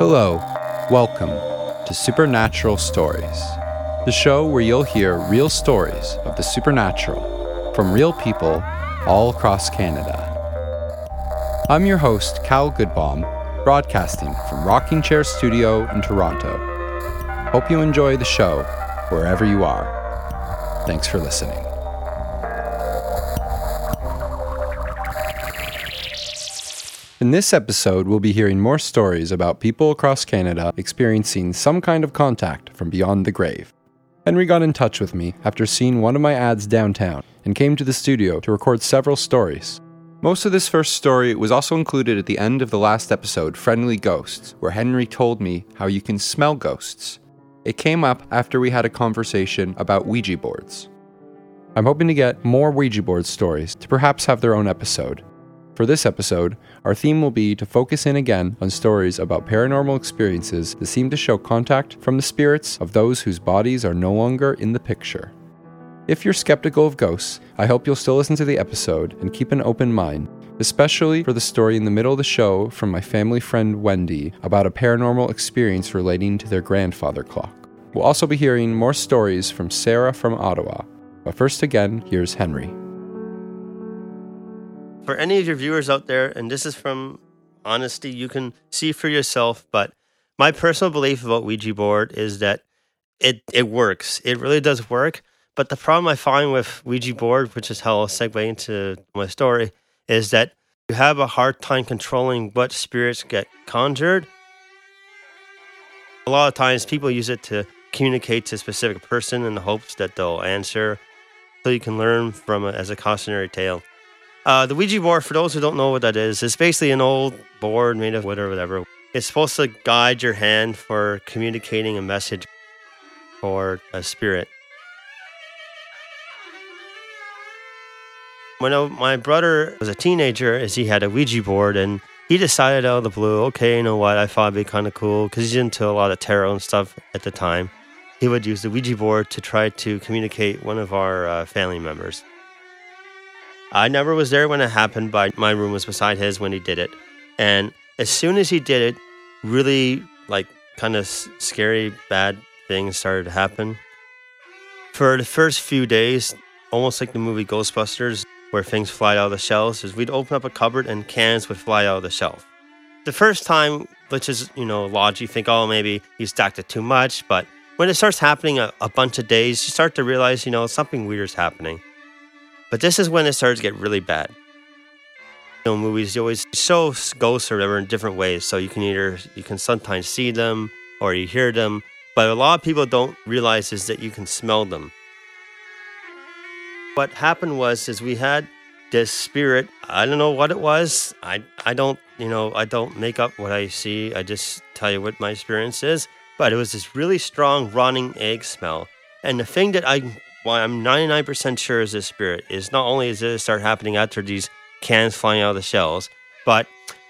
Hello, welcome to Supernatural Stories, the show where you'll hear real stories of the supernatural from real people all across Canada. I'm your host, Cal Goodbaum, broadcasting from Rocking Chair Studio in Toronto. Hope you enjoy the show wherever you are. Thanks for listening. In this episode, we'll be hearing more stories about people across Canada experiencing some kind of contact from beyond the grave. Henry got in touch with me after seeing one of my ads downtown and came to the studio to record several stories. Most of this first story was also included at the end of the last episode, Friendly Ghosts, where Henry told me how you can smell ghosts. It came up after we had a conversation about Ouija boards. I'm hoping to get more Ouija board stories to perhaps have their own episode. For this episode, our theme will be to focus in again on stories about paranormal experiences that seem to show contact from the spirits of those whose bodies are no longer in the picture. If you're skeptical of ghosts, I hope you'll still listen to the episode and keep an open mind, especially for the story in the middle of the show from my family friend Wendy about a paranormal experience relating to their grandfather clock. We'll also be hearing more stories from Sarah from Ottawa, but first again, here's Henry. For any of your viewers out there, and this is from honesty, you can see for yourself, but my personal belief about Ouija board is that it works. It really does work, but the problem I find with Ouija board, which is how I'll segue into my story, is that you have a hard time controlling what spirits get conjured. A lot of times people use it to communicate to a specific person in the hopes that they'll answer, so you can learn from it as a cautionary tale. The Ouija board, for those who don't know what that is, it's basically an old board made of wood or whatever. It's supposed to guide your hand for communicating a message or a spirit. When my brother was a teenager, he had a Ouija board, and he decided out of the blue, okay, you know what, I thought it'd be kind of cool, because he's into a lot of tarot and stuff at the time. He would use the Ouija board to try to communicate one of our family members. I never was there when it happened, but my room was beside his when he did it. And as soon as he did it, really, kind of scary, bad things started to happen. For the first few days, almost like the movie Ghostbusters, where things fly out of the shelves, is we'd open up a cupboard and cans would fly out of the shelf. The first time, which is, logic, you think, oh, maybe you stacked it too much. But when it starts happening a bunch of days, you start to realize, something weird is happening. But this is when it starts to get really bad. Movies, you always show ghosts or whatever in different ways. So you can sometimes see them or you hear them. But a lot of people don't realize is that you can smell them. What happened was we had this spirit. I don't know what it was. I don't make up what I see. I just tell you what my experience is. But it was this really strong rotting egg smell. And the thing that I'm 99% sure is this spirit is not only is it start happening after these cans flying out of the shells, but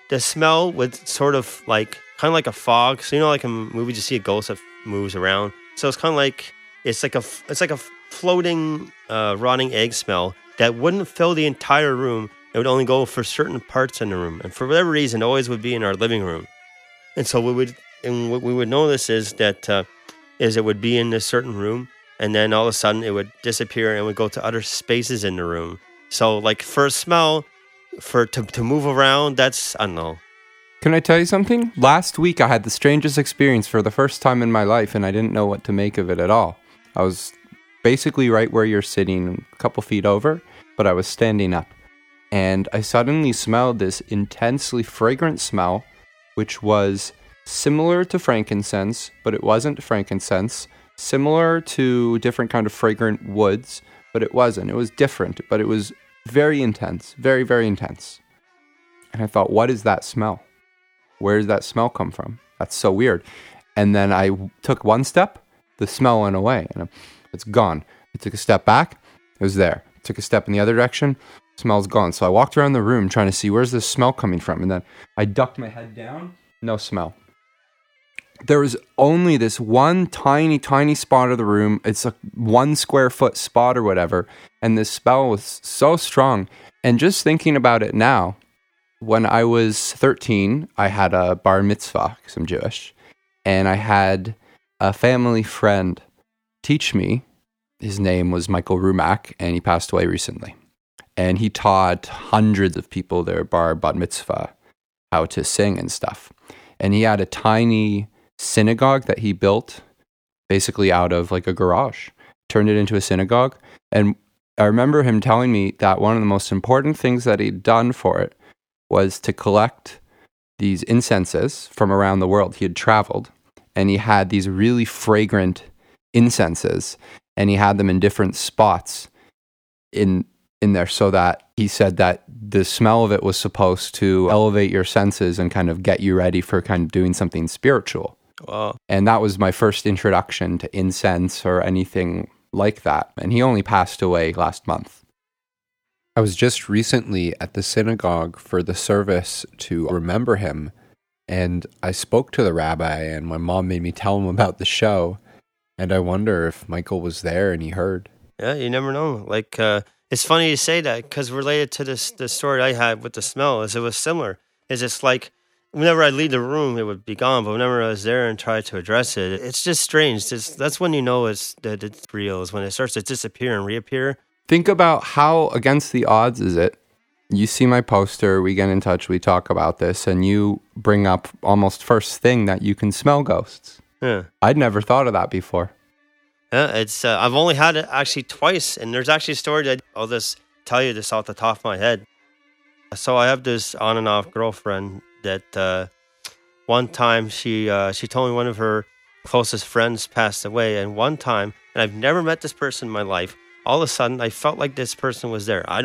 the smell would sort of kind of like a fog. So like in movies you see a ghost that moves around. So it's kind of like it's like a floating rotting egg smell that wouldn't fill the entire room. It would only go for certain parts in the room, and for whatever reason, it always would be in our living room. And so what we would notice is it would be in this certain room. And then all of a sudden it would disappear and would go to other spaces in the room. So for a smell, to move around, that's, I don't know. Can I tell you something? Last week I had the strangest experience for the first time in my life and I didn't know what to make of it at all. I was basically right where you're sitting, a couple feet over, but I was standing up. And I suddenly smelled this intensely fragrant smell, which was similar to frankincense, but it wasn't frankincense. Similar to different kind of fragrant woods, but it wasn't. It was different, but it was very intense, very, very intense. And I thought, what is that smell? Where does that smell come from? That's so weird. And then I took one step, the smell went away, and it's gone. I took a step back, it was there. I took a step in the other direction, the smell's gone. So I walked around the room trying to see where's this smell coming from, and then I ducked my head down, no smell. There was only this one tiny, tiny spot of the room. It's a 1 square foot spot or whatever. And this smell was so strong. And just thinking about it now, When I was 13, I had a bar mitzvah, because I'm Jewish, and I had a family friend teach me. His name was Michael Rumack, and he passed away recently. And he taught hundreds of people their bat mitzvah, how to sing and stuff. And he had a tiny synagogue that he built basically out of like a garage, turned it into a synagogue. And I remember him telling me that one of the most important things that he'd done for it was to collect these incenses from around the world. He had traveled, and he had these really fragrant incenses, and he had them in different spots in there, so that he said that the smell of it was supposed to elevate your senses and kind of get you ready for kind of doing something spiritual. Wow. And that was my first introduction to incense or anything like that. And he only passed away last month. I was just recently at the synagogue for the service to remember him, and I spoke to the rabbi, and my mom made me tell him about the show, and I wonder if Michael was there and he heard. Yeah, you never know. Like, it's funny you say that, because related to this, the story I had with the smell is it was similar. Is it's like whenever I leave the room, it would be gone, but whenever I was there and tried to address it, it's just strange. That's when you know that it's real, is when it starts to disappear and reappear. Think about how against the odds is it. You see my poster, we get in touch, we talk about this, and you bring up almost first thing that you can smell ghosts. Yeah. I'd never thought of that before. Yeah, it's I've only had it actually twice, and there's actually a story that I'll just tell you this off the top of my head. So I have this on and off girlfriend that one time she told me one of her closest friends passed away, and one time, and I've never met this person in my life, all of a sudden I felt like this person was there. I've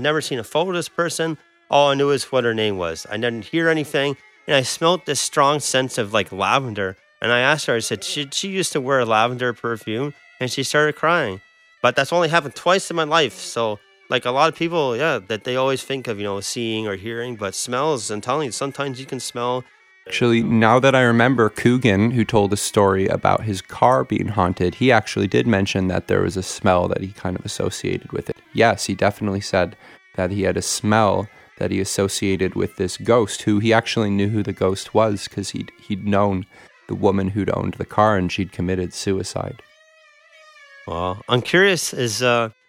never seen a photo of this person. All I knew is what her name was. I didn't hear anything, and I smelled this strong sense of like lavender. And I asked her, I said, she used to wear lavender perfume, and she started crying. But that's only happened twice in my life. So, like a lot of people, yeah, that they always think of, you know, seeing or hearing, but smells, and telling you, sometimes you can smell. Actually, now that I remember, Coogan, who told a story about his car being haunted, he actually did mention that there was a smell that he kind of associated with it. Yes, he definitely said that he had a smell that he associated with this ghost, who he actually knew who the ghost was, because he'd known the woman who'd owned the car, and she'd committed suicide. Well, I'm curious is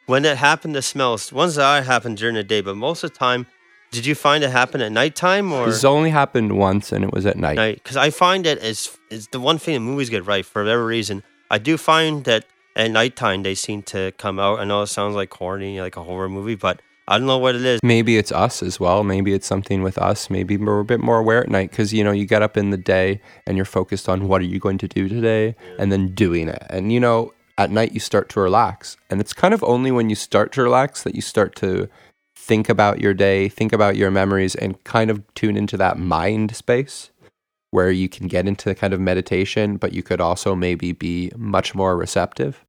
when it happened, the smells. Ones that happened during the day, but most of the time, did you find it happened at nighttime? Or it's only happened once, and it was at night. Because I find that it's the one thing that movies get right for whatever reason. I do find that at nighttime they seem to come out. I know it sounds like corny, like a horror movie, but I don't know what it is. Maybe it's us as well. Maybe it's something with us. Maybe we're a bit more aware at night, because, you know, you get up in the day and you're focused on what are you going to do today, and then doing it. And, you know, at night you start to relax. And it's kind of only when you start to relax that you start to think about your day, think about your memories, and kind of tune into that mind space where you can get into the kind of meditation, but you could also maybe be much more receptive.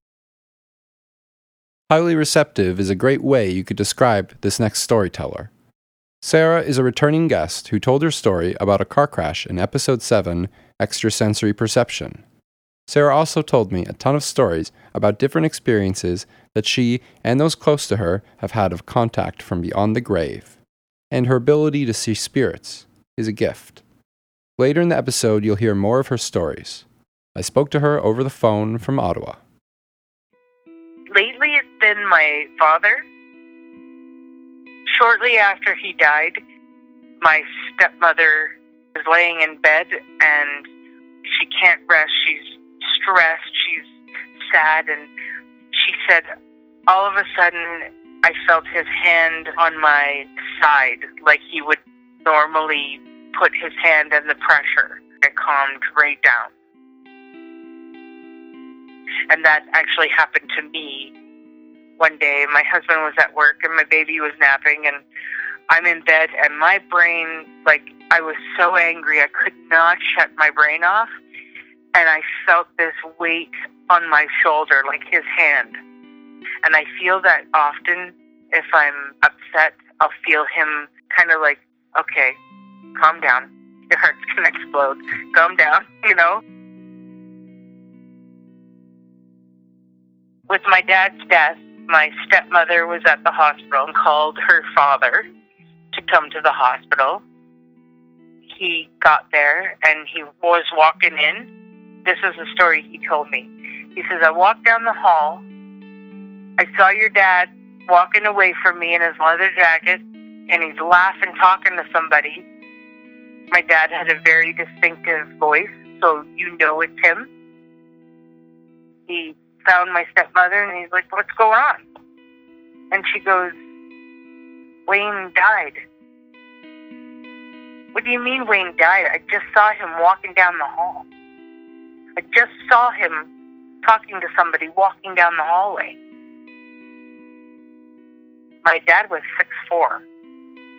Highly receptive is a great way you could describe this next storyteller. Sarah is a returning guest who told her story about a car crash in Episode 7, Extrasensory Perception. Sarah also told me a ton of stories about different experiences that she and those close to her have had of contact from beyond the grave, and her ability to see spirits is a gift. Later in the episode, you'll hear more of her stories. I spoke to her over the phone from Ottawa. Lately, it's been my father. Shortly after he died, my stepmother is laying in bed, and she can't rest. She's stressed. She's sad. And she said, all of a sudden, I felt his hand on my side, like he would normally put his hand and the pressure. I calmed right down. And that actually happened to me one day. My husband was at work and my baby was napping, and I'm in bed, and my brain, like, I was so angry, I could not shut my brain off. And I felt this weight on my shoulder, like his hand. And I feel that often if I'm upset, I'll feel him kind of like, okay, calm down. Your heart's going to explode. Calm down, you know? With my dad's death, my stepmother was at the hospital and called her father to come to the hospital. He got there and he was walking in. This is the story he told me. He says, I walked down the hall. I saw your dad walking away from me in his leather jacket, and he's laughing, talking to somebody. My dad had a very distinctive voice, so you know it's him. He found my stepmother, and he's like, what's going on? And she goes, Wayne died. What do you mean Wayne died? I just saw him walking down the hall. I just saw him talking to somebody walking down the hallway. My dad was 6'4",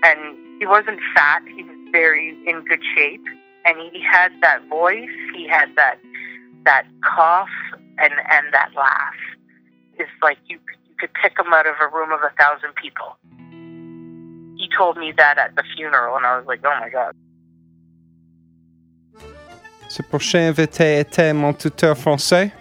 and he wasn't fat. He was very in good shape, and he had that voice. He had that cough and that laugh. It's like you could pick him out of a room of 1,000 people. He told me that at the funeral, and I was like, oh my God. Ce prochain invité était mon tuteur français.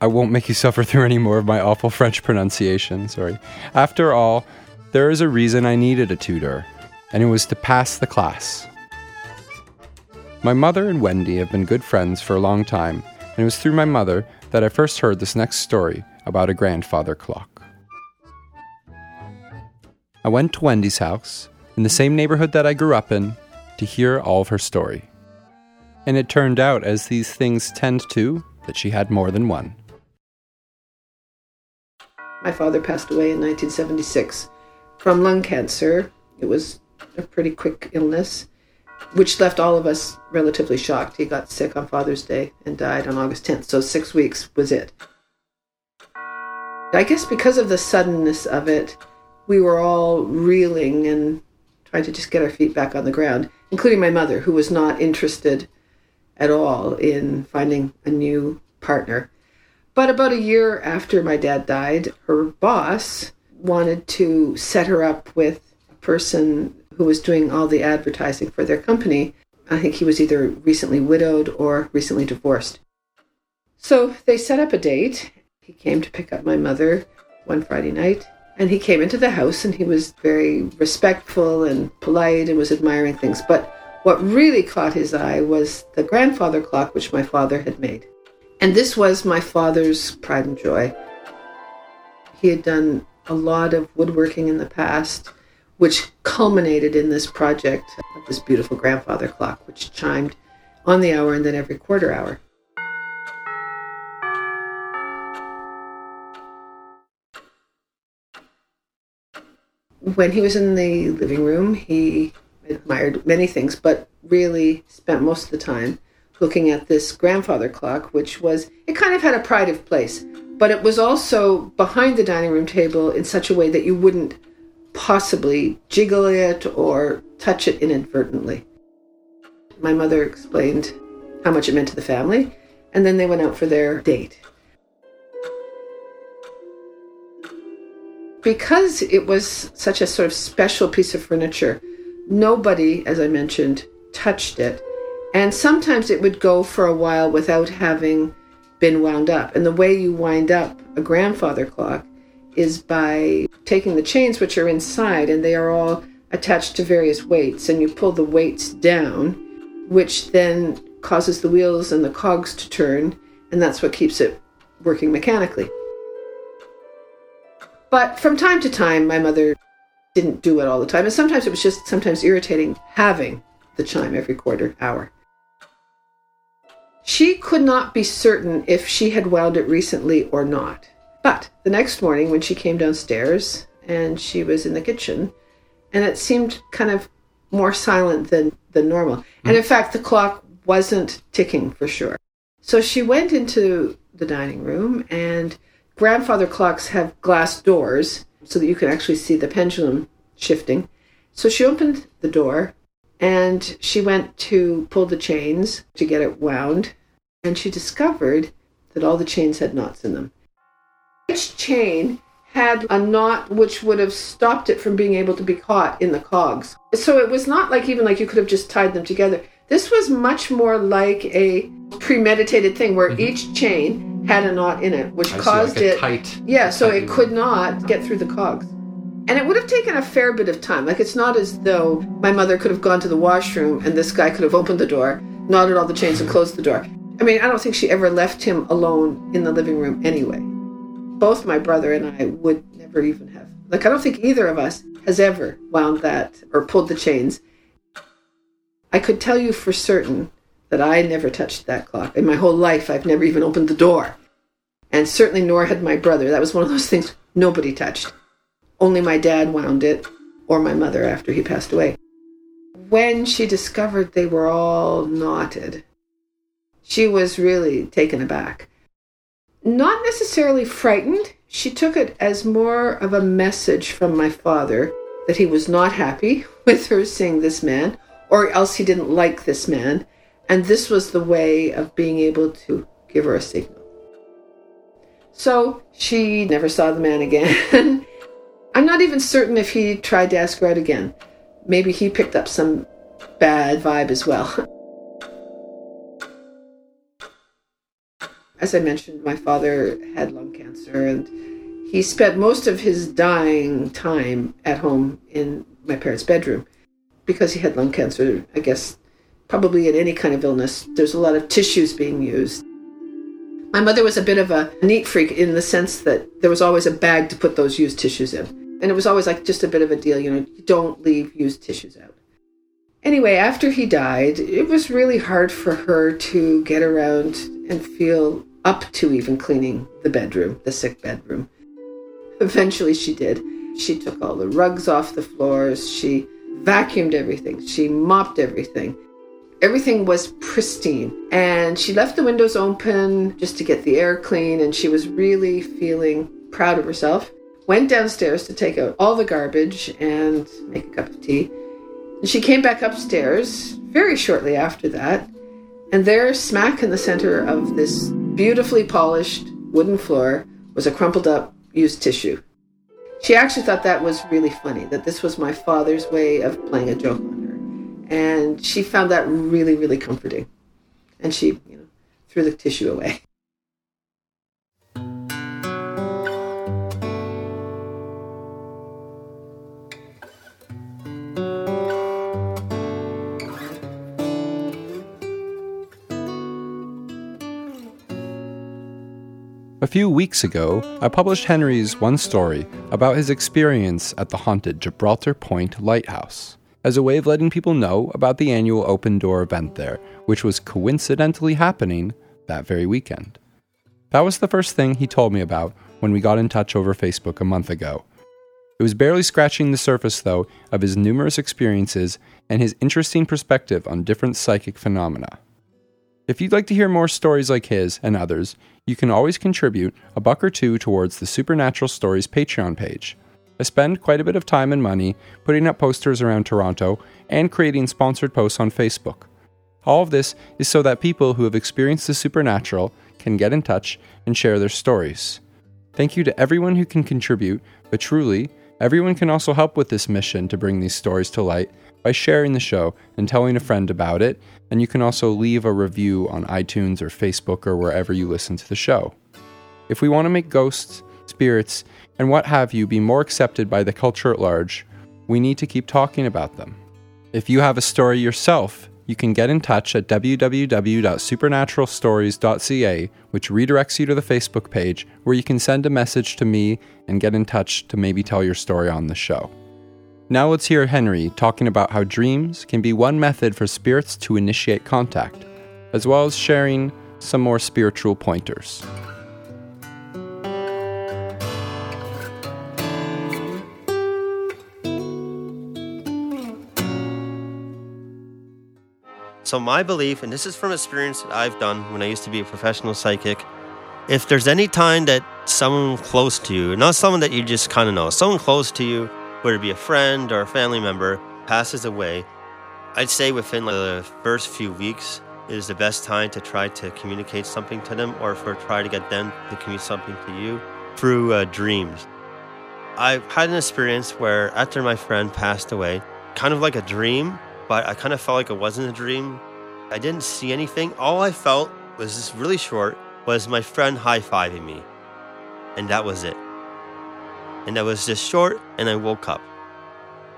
I won't make you suffer through any more of my awful French pronunciation, sorry. After all, there is a reason I needed a tutor, and it was to pass the class. My mother and Wendy have been good friends for a long time, and it was through my mother that I first heard this next story about a grandfather clock. I went to Wendy's house, in the same neighborhood that I grew up in, to hear all of her story. And it turned out, as these things tend to, that she had more than one. My father passed away in 1976 from lung cancer. It was a pretty quick illness, which left all of us relatively shocked. He got sick on Father's Day and died on August 10th, so 6 weeks was it. I guess because of the suddenness of it, we were all reeling and trying to just get our feet back on the ground, including my mother, who was not interested at all in finding a new partner. But about a year after my dad died, her boss wanted to set her up with a person who was doing all the advertising for their company. I think he was either recently widowed or recently divorced. So they set up a date. He came to pick up my mother one Friday night, and he came into the house, and he was very respectful and polite and was admiring things. But what really caught his eye was the grandfather clock, which my father had made. And this was my father's pride and joy. He had done a lot of woodworking in the past, which culminated in this project of this beautiful grandfather clock, which chimed on the hour and then every quarter hour. When he was in the living room, he admired many things, but really spent most of the time looking at this grandfather clock, which was, it kind of had a pride of place, but it was also behind the dining room table in such a way that you wouldn't possibly jiggle it or touch it inadvertently. My mother explained how much it meant to the family, and then they went out for their date. Because it was such a sort of special piece of furniture, nobody, as I mentioned, touched it. And sometimes it would go for a while without having been wound up. And the way you wind up a grandfather clock is by taking the chains which are inside, and they are all attached to various weights, and you pull the weights down, which then causes the wheels and the cogs to turn, and that's what keeps it working mechanically. But from time to time, my mother didn't do it all the time, and sometimes it was just sometimes irritating having the chime every quarter hour. She could not be certain if she had wound it recently or not. But the next morning when she came downstairs and she was in the kitchen, and it seemed kind of more silent than normal. And in fact, the clock wasn't ticking for sure. So she went into the dining room, and grandfather clocks have glass doors so that you can actually see the pendulum shifting. So she opened the door, and she went to pull the chains to get it wound, and she discovered that all the chains had knots in them. Each chain had a knot which would have stopped it from being able to be caught in the cogs. So it was not like even like you could have just tied them together. This was much more like a premeditated thing where each chain had a knot in it, which caused it tight. Yeah, so it could not get through the cogs. And it would have taken a fair bit of time. Like, it's not as though my mother could have gone to the washroom and this guy could have opened the door, knotted all the chains and closed the door. I mean, I don't think she ever left him alone in the living room anyway. Both my brother and I would never even have. Like, I don't think either of us has ever wound that or pulled the chains. I could tell you for certain that I never touched that clock. In my whole life, I've never even opened the door. And certainly nor had my brother. That was one of those things nobody touched. Only my dad wound it, or my mother after he passed away. When she discovered they were all knotted, she was really taken aback. Not necessarily frightened. She took it as more of a message from my father that he was not happy with her seeing this man, or else he didn't like this man. And this was the way of being able to give her a signal. So she never saw the man again. I'm not even certain if he tried to ask her out again. Maybe he picked up some bad vibe as well. As I mentioned, my father had lung cancer, and he spent most of his dying time at home in my parents' bedroom because he had lung cancer. I guess probably in any kind of illness, there's a lot of tissues being used. My mother was a bit of a neat freak in the sense that there was always a bag to put those used tissues in. And it was always like just a bit of a deal, you know, don't leave used tissues out. Anyway, after he died, it was really hard for her to get around and feel up to even cleaning the bedroom, the sick bedroom. Eventually she did. She took all the rugs off the floors. She vacuumed everything. She mopped everything. Everything was pristine. And she left the windows open just to get the air clean. And she was really feeling proud of herself. Went downstairs to take out all the garbage and make a cup of tea. And she came back upstairs very shortly after that. And there, smack in the center of this beautifully polished wooden floor, was a crumpled up used tissue. She actually thought that was really funny, that this was my father's way of playing a joke on her. And she found that really, really comforting. And she, you know, threw the tissue away. A few weeks ago, I published Henry's one story about his experience at the haunted Gibraltar Point Lighthouse, as a way of letting people know about the annual open door event there, which was coincidentally happening that very weekend. That was the first thing he told me about when we got in touch over Facebook a month ago. It was barely scratching the surface, though, of his numerous experiences and his interesting perspective on different psychic phenomena. If you'd like to hear more stories like his and others, you can always contribute $1 or $2 towards the Supernatural Stories Patreon page. I spend quite a bit of time and money putting up posters around Toronto and creating sponsored posts on Facebook. All of this is so that people who have experienced the supernatural can get in touch and share their stories. Thank you to everyone who can contribute, but truly, everyone can also help with this mission to bring these stories to light by sharing the show and telling a friend about it, and you can also leave a review on iTunes or Facebook or wherever you listen to the show. If we want to make ghosts, spirits, and what have you be more accepted by the culture at large, we need to keep talking about them. If you have a story yourself, you can get in touch at www.supernaturalstories.ca, which redirects you to the Facebook page where you can send a message to me and get in touch to maybe tell your story on the show. Now let's hear Henry talking about how dreams can be one method for spirits to initiate contact, as well as sharing some more spiritual pointers. So my belief, and this is from experience that I've done when I used to be a professional psychic, if there's any time that someone close to you, not someone that you just kind of know, someone close to you, whether it be a friend or a family member, passes away, I'd say within the first few weeks is the best time to try to communicate something to them or for try to get them to communicate something to you through dreams. I've had an experience where after my friend passed away, kind of like a dream, but I kind of felt like it wasn't a dream. I didn't see anything. All I felt was just really short, was my friend high-fiving me. And that was it. and I was just short and I woke up.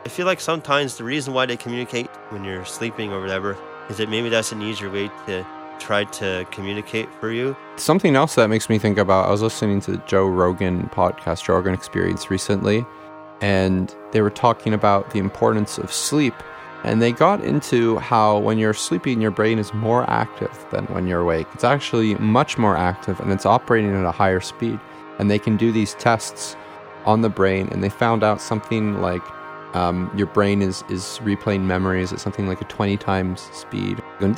I feel like sometimes the reason why they communicate when you're sleeping or whatever is that maybe that's an easier way to try to communicate for you. Something else that makes me think about, I was listening to the Joe Rogan podcast, Joe Rogan Experience, recently, and they were talking about the importance of sleep. And they got into how when you're sleeping, your brain is more active than when you're awake. It's actually much more active, and it's operating at a higher speed. And they can do these tests on the brain, and they found out something like your brain is replaying memories at something like a 20 times speed, going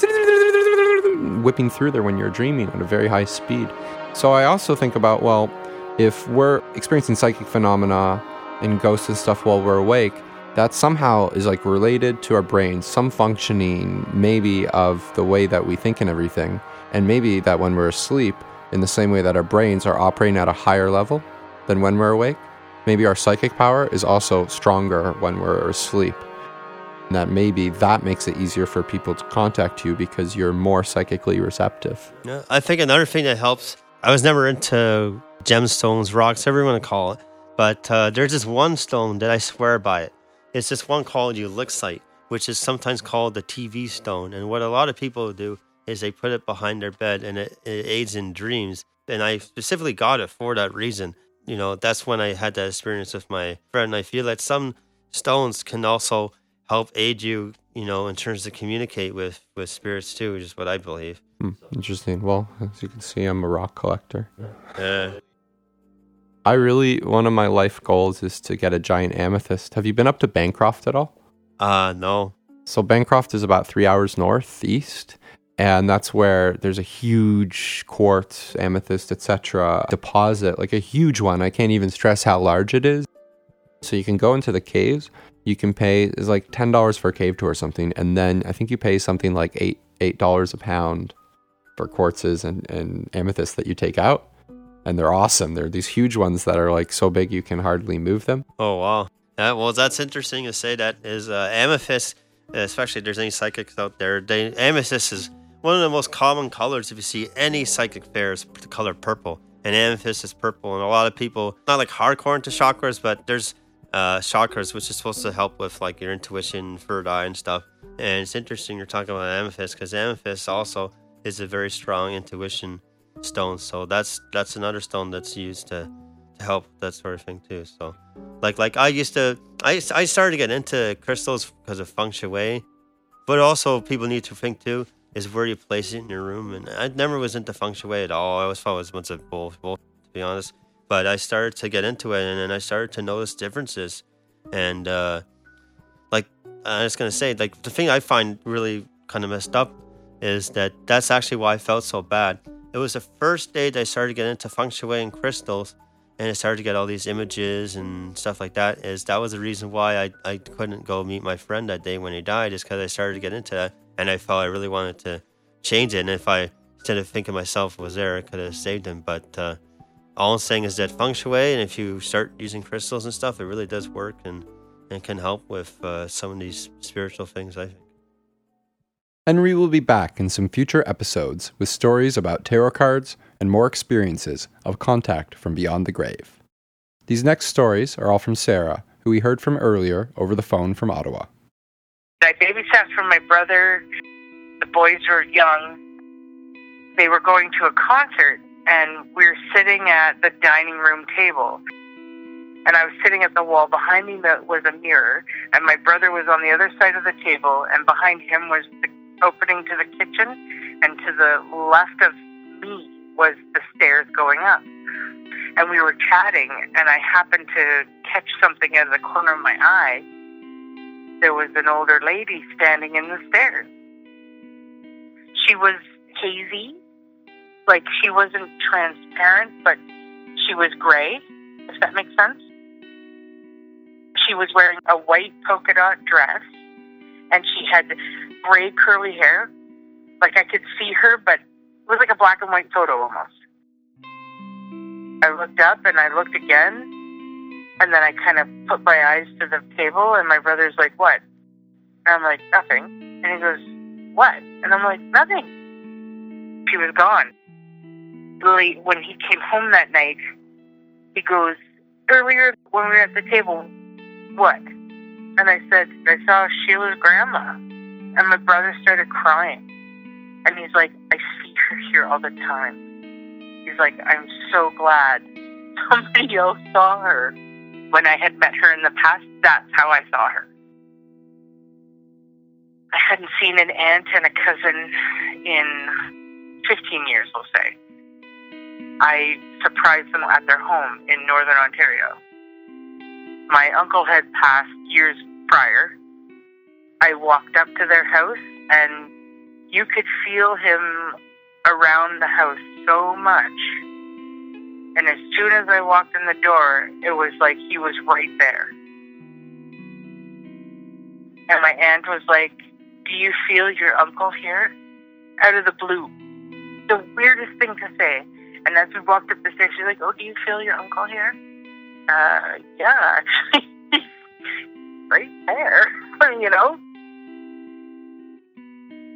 whipping through there when you're dreaming at a very high speed. So I also think about, well, if we're experiencing psychic phenomena and ghosts and stuff while we're awake, that somehow is like related to our brain, some functioning maybe of the way that we think and everything. And maybe that when we're asleep, in the same way that our brains are operating at a higher level than when we're awake, maybe our psychic power is also stronger when we're asleep. And that maybe that makes it easier for people to contact you because you're more psychically receptive. Yeah, I think another thing that helps, I was never into gemstones, rocks, whatever you want to call it, but there's this one stone that I swear by it. It's this one called Ulexite, which is sometimes called the TV stone. And what a lot of people do is they put it behind their bed and it aids in dreams. And I specifically got it for that reason. You know, that's when I had that experience with my friend. I feel that some stones can also help aid you, you know, in terms of communicate with spirits too, which is what I believe. Interesting. Well, as you can see, I'm a rock collector. Yeah. One of my life goals is to get a giant amethyst. Have you been up to Bancroft at all? No. So Bancroft is about 3 hours northeast, and that's where there's a huge quartz, amethyst, etc. deposit, like a huge one. I can't even stress how large it is. So you can go into the caves. You can pay, it's like $10 for a cave tour or something, and then I think you pay something like $8 a pound for quartzes and amethysts that you take out. And they're awesome. They're these huge ones that are like so big you can hardly move them. Oh, wow. Well, that's interesting to say that is amethyst, especially if there's any psychics out there. Amethyst is one of the most common colors. If you see any psychic fair, is the color purple. And amethyst is purple. And a lot of people, not like hardcore into chakras, but there's chakras, which is supposed to help with like your intuition, third eye and stuff. And it's interesting you're talking about amethyst because amethyst also is a very strong intuition stone, so that's another stone that's used to help that sort of thing too. So like I started to get into crystals because of feng shui, but also people need to think too is where you place it in your room. And I never was into feng shui at all. I always thought it was a bunch of bull, to be honest. But I started to get into it, and then I started to notice differences. And I was gonna say, like, the thing I find really kind of messed up is that's actually why I felt so bad. It was the first day that I started to get into feng shui and crystals, and I started to get all these images and stuff like that. That was the reason why I couldn't go meet my friend that day when he died, is because I started to get into that, and I felt I really wanted to change it. And if I, instead of thinking myself was there, I could have saved him. But all I'm saying is that feng shui, and if you start using crystals and stuff, it really does work and can help with some of these spiritual things, I think. Henry will be back in some future episodes with stories about tarot cards and more experiences of contact from beyond the grave. These next stories are all from Sarah, who we heard from earlier over the phone from Ottawa. I babysat for my brother. The boys were young. They were going to a concert, and we were sitting at the dining room table. And I was sitting at the wall. Behind me was a mirror, and my brother was on the other side of the table, and behind him was the opening to the kitchen, and to the left of me was the stairs going up. And we were chatting, and I happened to catch something out of the corner of my eye. There was an older lady standing in the stairs. She was hazy, like she wasn't transparent, but she was gray, if that makes sense. She was wearing a white polka dot dress, and she had gray curly hair. Like, I could see her, but it was like a black and white photo almost. I looked up and I looked again, and then I kind of put my eyes to the table, and my brother's like, "What?" And I'm like, "Nothing." And he goes, "What?" And I'm like, "Nothing." She was gone. Lily, when he came home that night, he goes, earlier when we were at the table, what? And I said, I saw Sheila's grandma. And my brother started crying. And he's like, I see her here all the time. He's like, I'm so glad somebody else saw her when I had met her in the past. That's how I saw her. I hadn't seen an aunt and a cousin in 15 years, we'll say. I surprised them at their home in Northern Ontario. My uncle had passed years prior. I walked up to their house, and you could feel him around the house so much. And as soon as I walked in the door, it was like he was right there. And my aunt was like, do you feel your uncle here? Out of the blue. The weirdest thing to say. And as we walked up the stairs, she's like, oh, do you feel your uncle here? Yeah, actually. Right there. You know?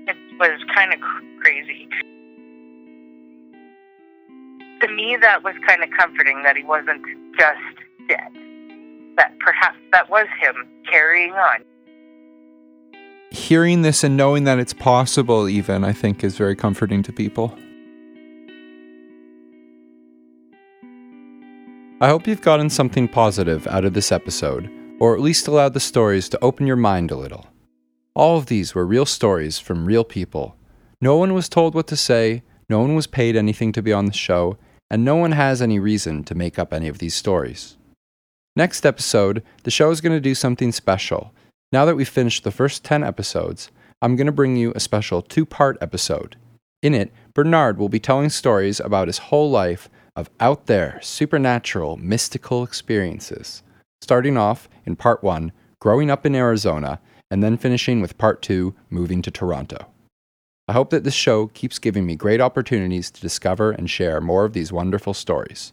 It was kind of crazy. To me, that was kind of comforting that he wasn't just dead. That perhaps that was him carrying on. Hearing this and knowing that it's possible even, I think, is very comforting to people. I hope you've gotten something positive out of this episode, or at least allowed the stories to open your mind a little. All of these were real stories from real people. No one was told what to say, no one was paid anything to be on the show, and no one has any reason to make up any of these stories. Next episode, the show is going to do something special. Now that we've finished the first 10 episodes, I'm going to bring you a special 2-part episode. In it, Bernard will be telling stories about his whole life of out-there, supernatural, mystical experiences. Starting off in Part 1, growing up in Arizona, and then finishing with Part 2, moving to Toronto. I hope that this show keeps giving me great opportunities to discover and share more of these wonderful stories.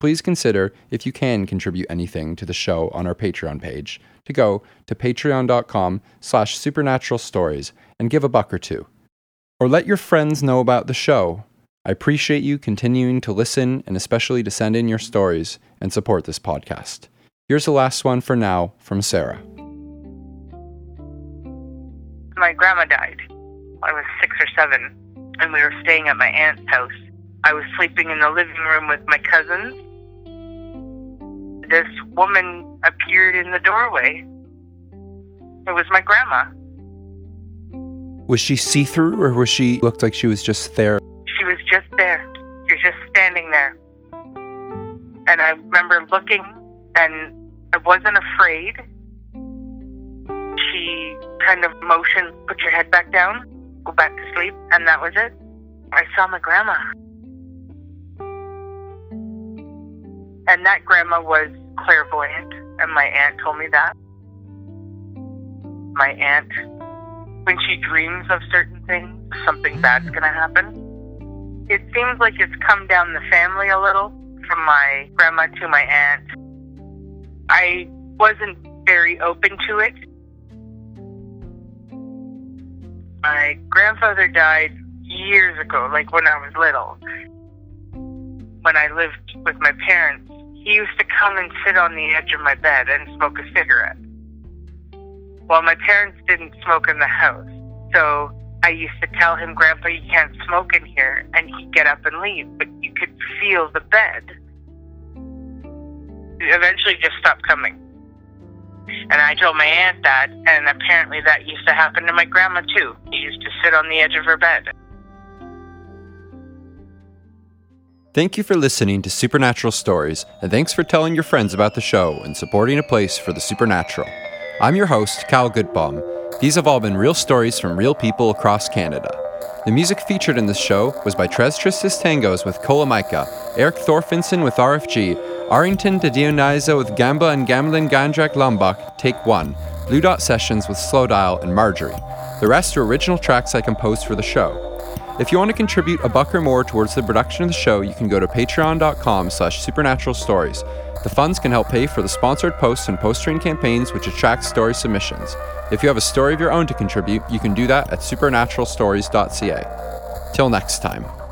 Please consider if you can contribute anything to the show on our Patreon page to go to patreon.com/supernaturalstories and give $1 or $2. Or let your friends know about the show. I appreciate you continuing to listen and especially to send in your stories and support this podcast. Here's the last one for now from Sarah. My grandma died. I was 6 or 7 and we were staying at my aunt's house. I was sleeping in the living room with my cousins. This woman appeared in the doorway. It was my grandma. Was she see-through or was she looked like she was just there? She was just there. She was just standing there. And I remember looking and I wasn't afraid. She kind of motioned, put your head back down, go back to sleep, and that was it. I saw my grandma. And that grandma was clairvoyant, and my aunt told me that. My aunt, when she dreams of certain things, something bad's gonna happen. It seems like it's come down the family a little, from my grandma to my aunt. I wasn't very open to it. My grandfather died years ago, like when I was little. When I lived with my parents, he used to come and sit on the edge of my bed and smoke a cigarette. Well, my parents didn't smoke in the house, so I used to tell him, Grandpa, you can't smoke in here, and he'd get up and leave, but you could feel the bed. He eventually just stopped coming. And I told my aunt that, and apparently that used to happen to my grandma too. He used to sit on the edge of her bed. Thank you for listening to Supernatural Stories, and thanks for telling your friends about the show and supporting a place for the supernatural. I'm your host, Cal Goodbaum. These have all been real stories from real people across Canada. The music featured in this show was by Tres Tristes Tangos with Kola Micah, Eric Thorfinson with RFG, Arrington to Dionysia with Gamba and Gamblin' Gandrak Lombok, Take 1, Blue Dot Sessions with Slow Dial and Marjorie. The rest are original tracks I composed for the show. If you want to contribute $1 or more towards the production of the show, you can go to patreon.com/supernaturalstories. The funds can help pay for the sponsored posts and postering campaigns, which attract story submissions. If you have a story of your own to contribute, you can do that at supernaturalstories.ca. Till next time.